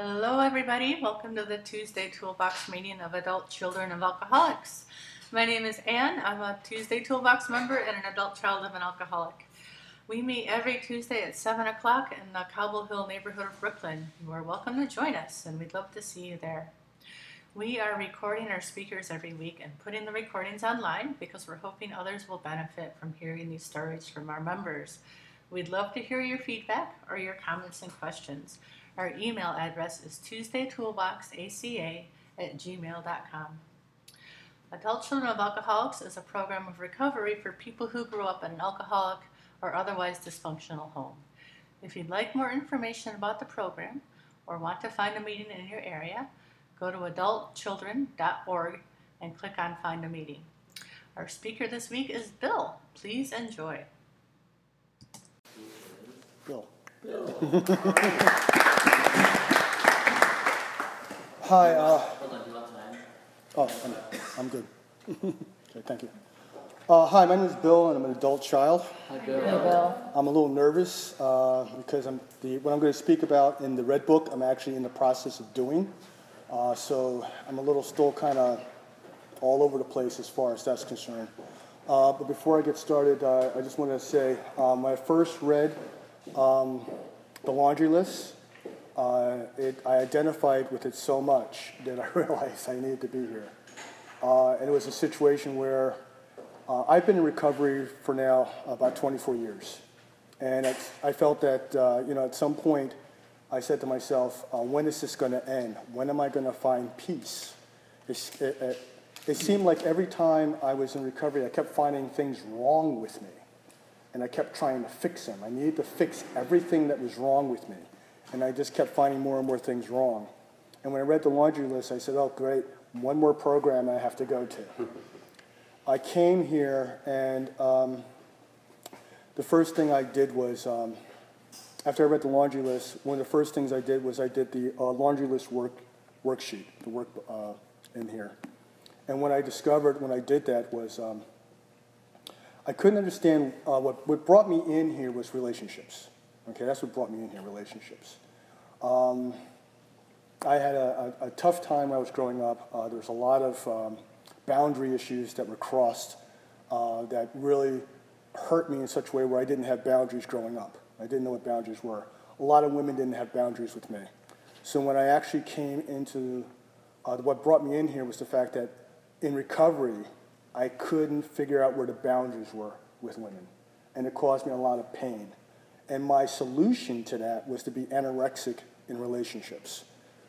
Hello everybody, welcome to the Tuesday Toolbox meeting of Adult Children of Alcoholics. My name is Ann, I'm a Tuesday Toolbox member and an adult child of an alcoholic. We meet every Tuesday at 7 o'clock in the Cobble Hill neighborhood of Brooklyn. You are welcome to join us and we'd love to see you there. We are recording our speakers every week and putting the recordings online because we're hoping others will benefit from hearing these stories from our members. We'd love to hear your feedback or your comments and questions. Our email address is tuesdaytoolboxaca@gmail.com. Adult Children of Alcoholics is a program of recovery for people who grew up in an alcoholic or otherwise dysfunctional home. If you'd like more information about the program or want to find a meeting in your area, go to adultchildren.org and click on Find a Meeting. Our speaker this week is Bill. Please enjoy. Bill. Hi. I'm good. Okay, thank you. Hi, my name is Bill, and I'm an adult child. Hi, Bill. Hey, Bill. I'm a little nervous because what I'm going to speak about in the Red Book, I'm actually in the process of doing. So I'm a little still kind of all over the place as far as that's concerned. But before I get started, I just want to say I first read the Laundry List. I identified with it so much that I realized I needed to be here. And it was a situation where I've been in recovery for now about 24 years, and I felt that at some point I said to myself, when is this going to end? When am I going to find peace? It seemed like every time I was in recovery, I kept finding things wrong with me, and I kept trying to fix them. I needed to fix everything that was wrong with me, and I just kept finding more and more things wrong. And when I read the Laundry List, I said, oh, great, one more program I have to go to. I came here, and the first thing I did was, after I read the Laundry List, one of the first things I did was I did the Laundry List worksheet, the work in here. And what I discovered when I did that was I couldn't understand what brought me in here was relationships. Okay, that's what brought me in here, relationships. I had a tough time when I was growing up. There was a lot of boundary issues that were crossed that really hurt me in such a way where I didn't have boundaries growing up. I didn't know what boundaries were. A lot of women didn't have boundaries with me. So when I actually came into, what brought me in here was the fact that in recovery, I couldn't figure out where the boundaries were with women. And it caused me a lot of pain. And my solution to that was to be anorexic in relationships.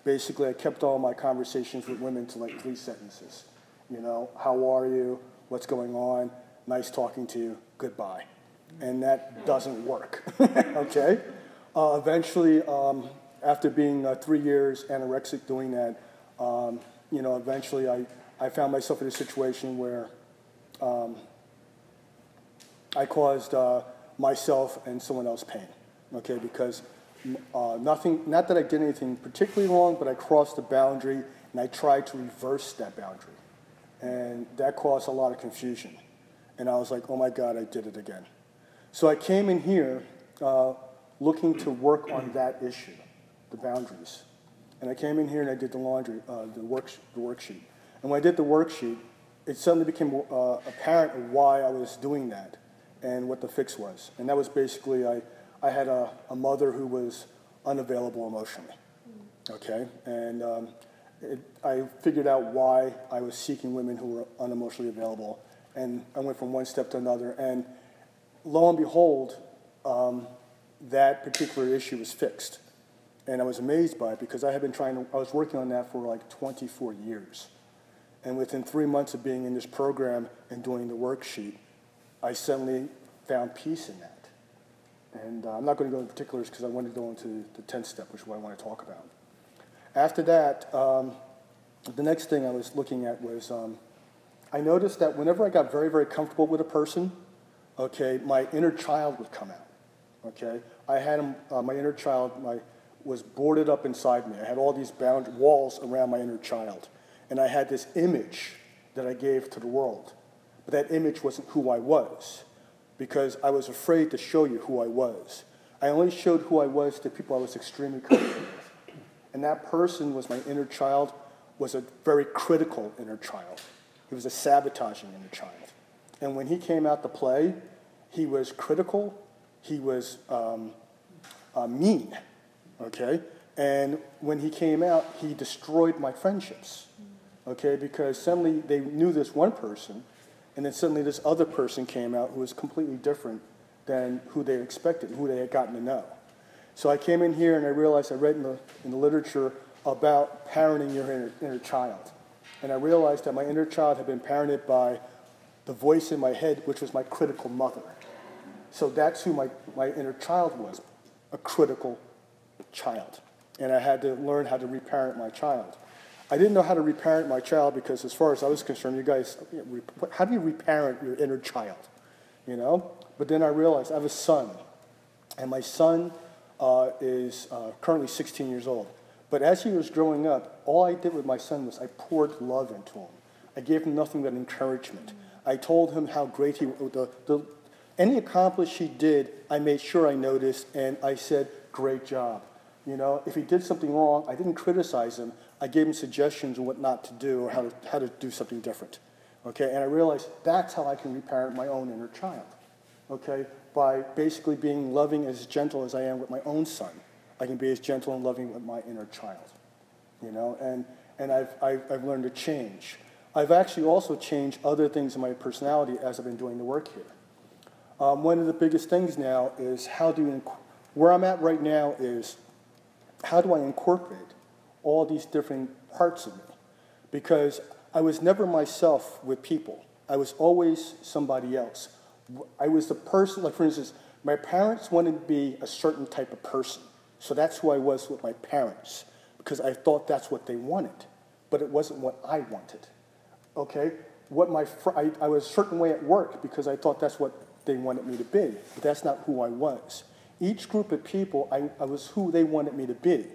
Basically, I kept all my conversations with women to like 3 sentences. You know, how are you? What's going on? Nice talking to you. Goodbye. And that doesn't work, okay? Eventually, after being 3 years anorexic doing that, eventually I found myself in a situation where I caused myself and someone else pain, okay, because not that I did anything particularly wrong, but I crossed the boundary and I tried to reverse that boundary. And that caused a lot of confusion. And I was like, oh my God, I did it again. So I came in here looking to work on that issue, the boundaries. And I came in here and I did the laundry, the worksheet. And when I did the worksheet, it suddenly became apparent why I was doing that and what the fix was. And that was basically I had a mother who was unavailable emotionally, okay? And I figured out why I was seeking women who were unemotionally available. And I went from one step to another. And lo and behold, that particular issue was fixed. And I was amazed by it because I was working on that for like 24 years. And within 3 months of being in this program and doing the worksheet, I suddenly found peace in that. And I'm not going to go into particulars because I want to go into the 10th step, which is what I want to talk about. After that, the next thing I was looking at was I noticed that whenever I got very, very comfortable with a person, okay, my inner child would come out, okay? I had my inner child was boarded up inside me. I had all these walls around my inner child, and I had this image that I gave to the world, but that image wasn't who I was because I was afraid to show you who I was. I only showed who I was to people I was extremely comfortable with, And that person was my inner child, was a very critical inner child. He was a sabotaging inner child. And when he came out to play, he was critical, he was mean, okay? And when he came out, he destroyed my friendships, okay? Because suddenly they knew this one person, and then suddenly this other person came out who was completely different than who they expected, who they had gotten to know. So I came in here and I realized I read in the literature about parenting your inner child. And I realized that my inner child had been parented by the voice in my head, which was my critical mother. So that's who my inner child was, a critical child. And I had to learn how to reparent my child. I didn't know how to reparent my child because as far as I was concerned, you guys, how do you reparent your inner child? You know? But then I realized I have a son. And my son is currently 16 years old. But as he was growing up, all I did with my son was I poured love into him. I gave him nothing but encouragement. I told him how great he was. Any accomplishment he did, I made sure I noticed, and I said, great job. You know, if he did something wrong, I didn't criticize him. I gave him suggestions on what not to do or how to do something different. Okay, and I realized that's how I can reparent my own inner child. Okay, by basically being loving as gentle as I am with my own son. I can be as gentle and loving with my inner child, you know, and I've learned to change. I've actually also changed other things in my personality as I've been doing the work here. One of the biggest things now is where I'm at right now is how do I incorporate all these different parts of me? Because I was never myself with people. I was always somebody else. I was the person, like for instance, my parents wanted to be a certain type of person. So that's who I was with my parents, because I thought that's what they wanted, but it wasn't what I wanted, okay? I was a certain way at work because I thought that's what they wanted me to be, but that's not who I was. Each group of people, I was who they wanted me to be,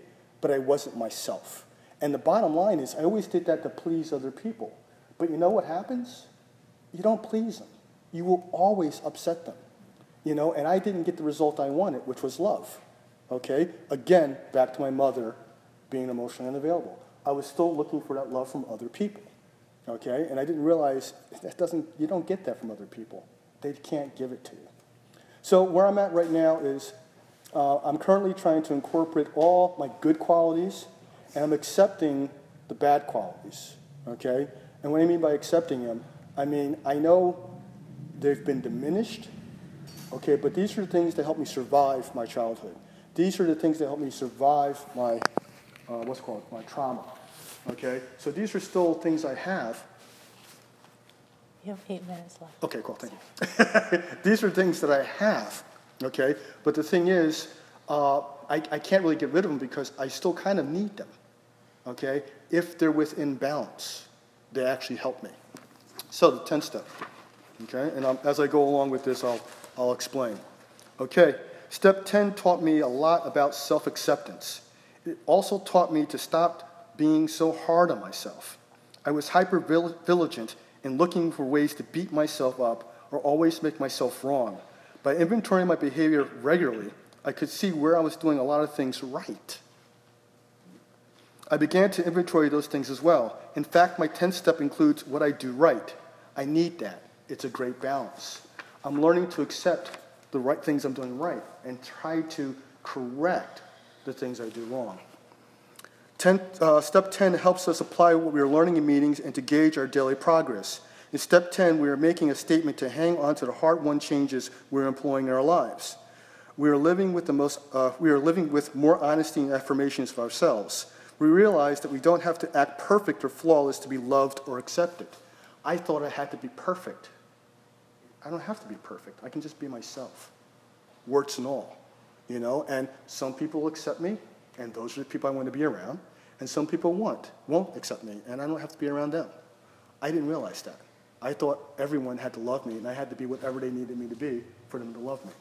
but I wasn't myself. And the bottom line is I always did that to please other people, but you know what happens? You don't please them. You will always upset them, you know? And I didn't get the result I wanted, which was love. Okay, again, back to my mother being emotionally unavailable. I was still looking for that love from other people, okay? And I didn't realize you don't get that from other people. They can't give it to you. So where I'm at right now is I'm currently trying to incorporate all my good qualities, and I'm accepting the bad qualities, okay? And what I mean by accepting them, I mean I know they've been diminished, okay, but these are things that helped me survive my childhood. These are the things that helped me survive my, my trauma, okay? So these are still things I have. You have 8 minutes left. Okay, cool, thank you. These are things that I have, okay? But the thing is, I can't really get rid of them because I still kind of need them, okay? If they're within balance, they actually help me. So the 10th step, okay? And as I go along with this, I'll explain. Okay. Step 10 taught me a lot about self-acceptance. It also taught me to stop being so hard on myself. I was hyper-vigilant in looking for ways to beat myself up or always make myself wrong. By inventorying my behavior regularly, I could see where I was doing a lot of things right. I began to inventory those things as well. In fact, my 10th step includes what I do right. I need that. It's a great balance. I'm learning to accept the right things I'm doing right, and try to correct the things I do wrong. Step 10 helps us apply what we are learning in meetings and to gauge our daily progress. In Step 10, we are making a statement to hang on to the hard-won changes we're employing in our lives. We are living with more honesty and affirmations of ourselves. We realize that we don't have to act perfect or flawless to be loved or accepted. I thought I had to be perfect. I don't have to be perfect. I can just be myself, warts and all, you know? And some people accept me, and those are the people I want to be around, and some people won't accept me, and I don't have to be around them. I didn't realize that. I thought everyone had to love me, and I had to be whatever they needed me to be for them to love me.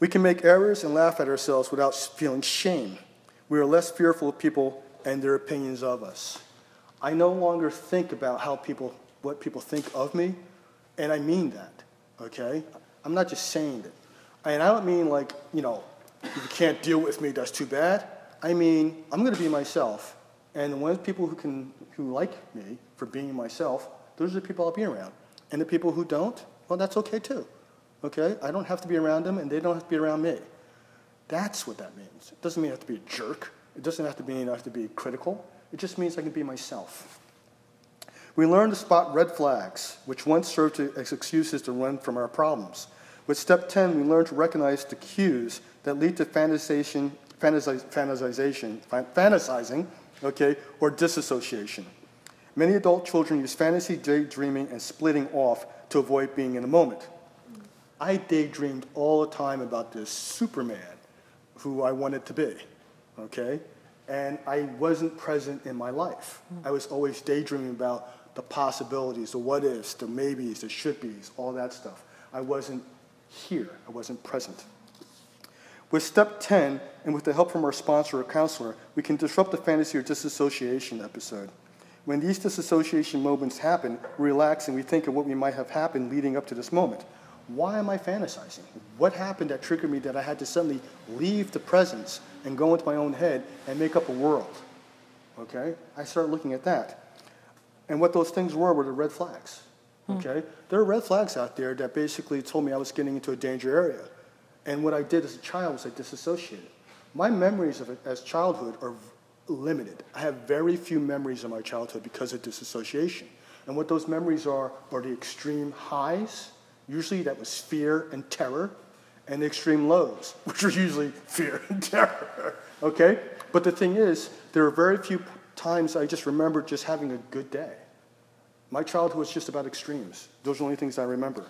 We can make errors and laugh at ourselves without feeling shame. We are less fearful of people and their opinions of us. I no longer think about what people think of me, and I mean that, okay? I'm not just saying that. And I don't mean like, you know, if you can't deal with me, that's too bad. I mean, I'm going to be myself. And the ones people who like me for being myself, those are the people I'll be around. And the people who don't, well, that's okay too. Okay? I don't have to be around them, and they don't have to be around me. That's what that means. It doesn't mean I have to be a jerk. It doesn't have to mean I have to be critical. It just means I can be myself. We learn to spot red flags, which once served as excuses to run from our problems. With step 10, we learn to recognize the cues that lead to fantasizing, okay, or disassociation. Many adult children use fantasy, daydreaming, and splitting off to avoid being in the moment. I daydreamed all the time about this Superman who I wanted to be, okay? And I wasn't present in my life. I was always daydreaming about the possibilities, the what-ifs, the maybes, the should-bes, all that stuff. I wasn't here. I wasn't present. With step 10, and with the help from our sponsor or counselor, we can disrupt the fantasy or disassociation episode. When these disassociation moments happen, we relax and we think of what we might have happened leading up to this moment. Why am I fantasizing? What happened that triggered me that I had to suddenly leave the presence and go into my own head and make up a world? Okay? I started looking at that. And what those things were the red flags. Okay? There are red flags out there that basically told me I was getting into a danger area. And what I did as a child was I disassociated. My memories of it as childhood are limited. I have very few memories of my childhood because of disassociation. And what those memories are the extreme highs. Usually that was fear and terror, and the extreme lows, which are usually fear and terror, okay? But the thing is, there are very few times I just remember just having a good day. My childhood was just about extremes. Those are the only things I remember.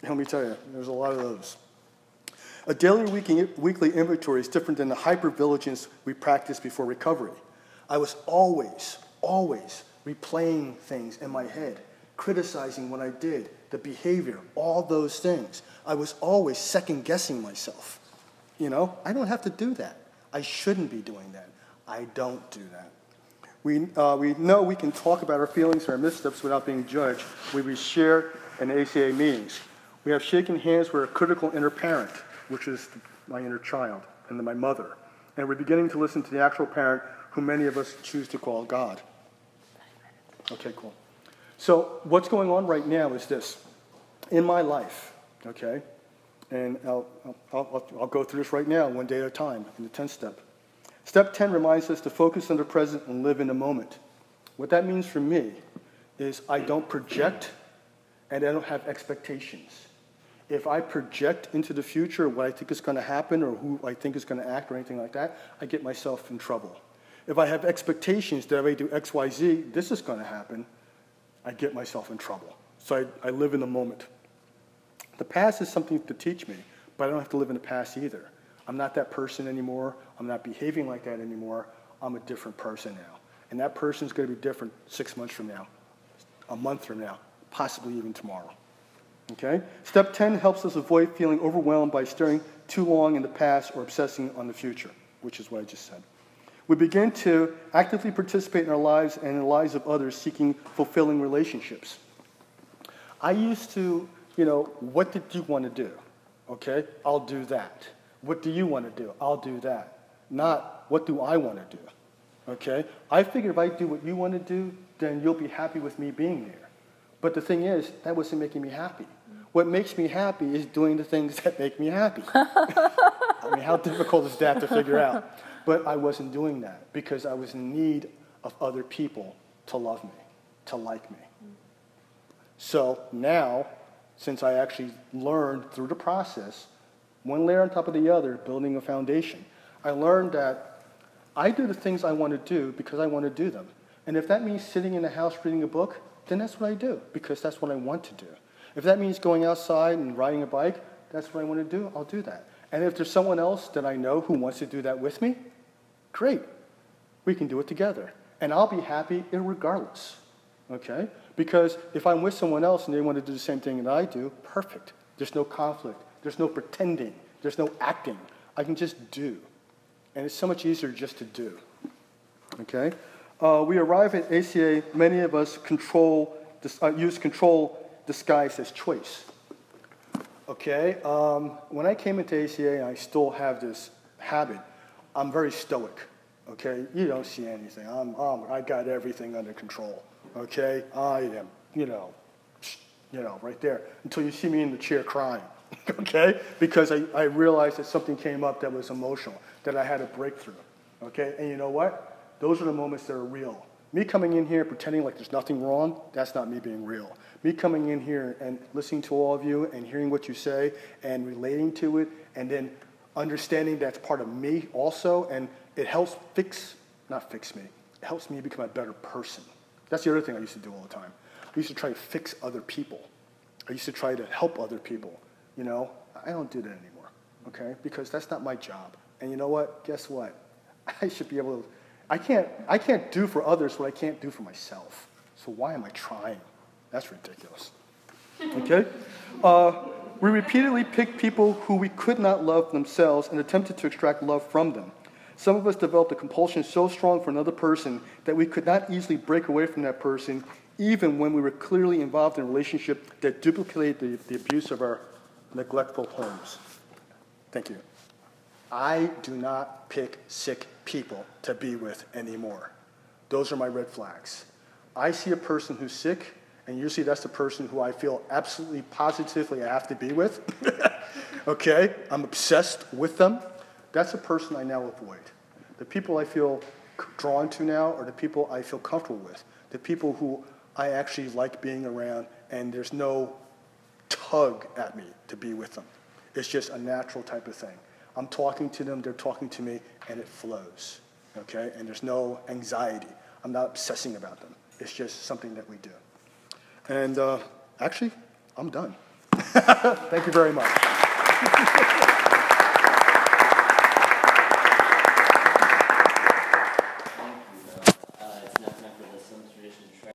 And let me tell you, there's a lot of those. A daily weekly inventory is different than the hypervigilance we practice before recovery. I was always replaying things in my head, criticizing what I did, the behavior, all those things. I was always second-guessing myself. You know, I don't have to do that. I shouldn't be doing that. I don't do that. We know we can talk about our feelings and our missteps without being judged. We share in ACA meetings. We have shaken hands with a critical inner parent, which is my inner child and then my mother. And we're beginning to listen to the actual parent who many of us choose to call God. Okay, cool. So what's going on right now is this. In my life, okay, and I'll go through this right now, one day at a time, in the 10th step. Step 10 reminds us to focus on the present and live in the moment. What that means for me is I don't project and I don't have expectations. If I project into the future what I think is going to happen or who I think is going to act or anything like that, I get myself in trouble. If I have expectations that if I do X, Y, Z, this is going to happen, I get myself in trouble. So I live in the moment. The past is something to teach me, but I don't have to live in the past either. I'm not that person anymore. I'm not behaving like that anymore. I'm a different person now. And that person's going to be different 6 months from now, a month from now, possibly even tomorrow. Okay? Step 10 helps us avoid feeling overwhelmed by staring too long in the past or obsessing on the future, which is what I just said. We begin to actively participate in our lives and in the lives of others seeking fulfilling relationships. I used to, what did you want to do? Okay, I'll do that. What do you want to do? I'll do that. Not, what do I want to do? Okay, I figured if I do what you want to do, then you'll be happy with me being there. But the thing is, that wasn't making me happy. What makes me happy is doing the things that make me happy. I mean, how difficult is that to figure out? But I wasn't doing that because I was in need of other people to love me, to like me. So now, since I actually learned through the process, one layer on top of the other, building a foundation, I learned that I do the things I want to do because I want to do them. And if that means sitting in the house reading a book, then that's what I do because that's what I want to do. If that means going outside and riding a bike, that's what I want to do, I'll do that. And if there's someone else that I know who wants to do that with me, great. We can do it together. And I'll be happy irregardless, okay? Because if I'm with someone else and they want to do the same thing that I do, perfect. There's no conflict. There's no pretending. There's no acting. I can just do. And it's so much easier just to do, okay? We arrive at ACA, many of us use control disguised as choice. Okay, when I came into ACA, and I still have this habit, I'm very stoic. okay? You don't see anything. I got everything under control, okay? I am, right there, until you see me in the chair crying, okay? Because I realized that something came up that was emotional, that I had a breakthrough, okay? And you know what? Those are the moments that are real. Me coming in here pretending like there's nothing wrong, that's not me being real. Me coming in here and listening to all of you and hearing what you say and relating to it and then understanding that's part of me also, and it helps it helps me become a better person. That's the other thing I used to do all the time. I used to try to fix other people. I used to try to help other people, I don't do that anymore, okay? Because that's not my job. And you know what? Guess what? I should be able to... I can't do for others what I can't do for myself. So why am I trying? That's ridiculous. Okay? We repeatedly picked people who we could not love themselves and attempted to extract love from them. Some of us developed a compulsion so strong for another person that we could not easily break away from that person, even when we were clearly involved in a relationship that duplicated the abuse of our neglectful homes. Thank you. I do not pick sick people to be with anymore. Those are my red flags. I see a person who's sick, and usually that's the person who I feel absolutely positively I have to be with. Okay? I'm obsessed with them. That's a person I now avoid. The people I feel drawn to now are the people I feel comfortable with, the people who I actually like being around, and there's no tug at me to be with them. It's just a natural type of thing. I'm talking to them, they're talking to me, and it flows, okay? And there's no anxiety. I'm not obsessing about them. It's just something that we do. And actually, I'm done. Thank you very much. Thank you. It's not for the tradition.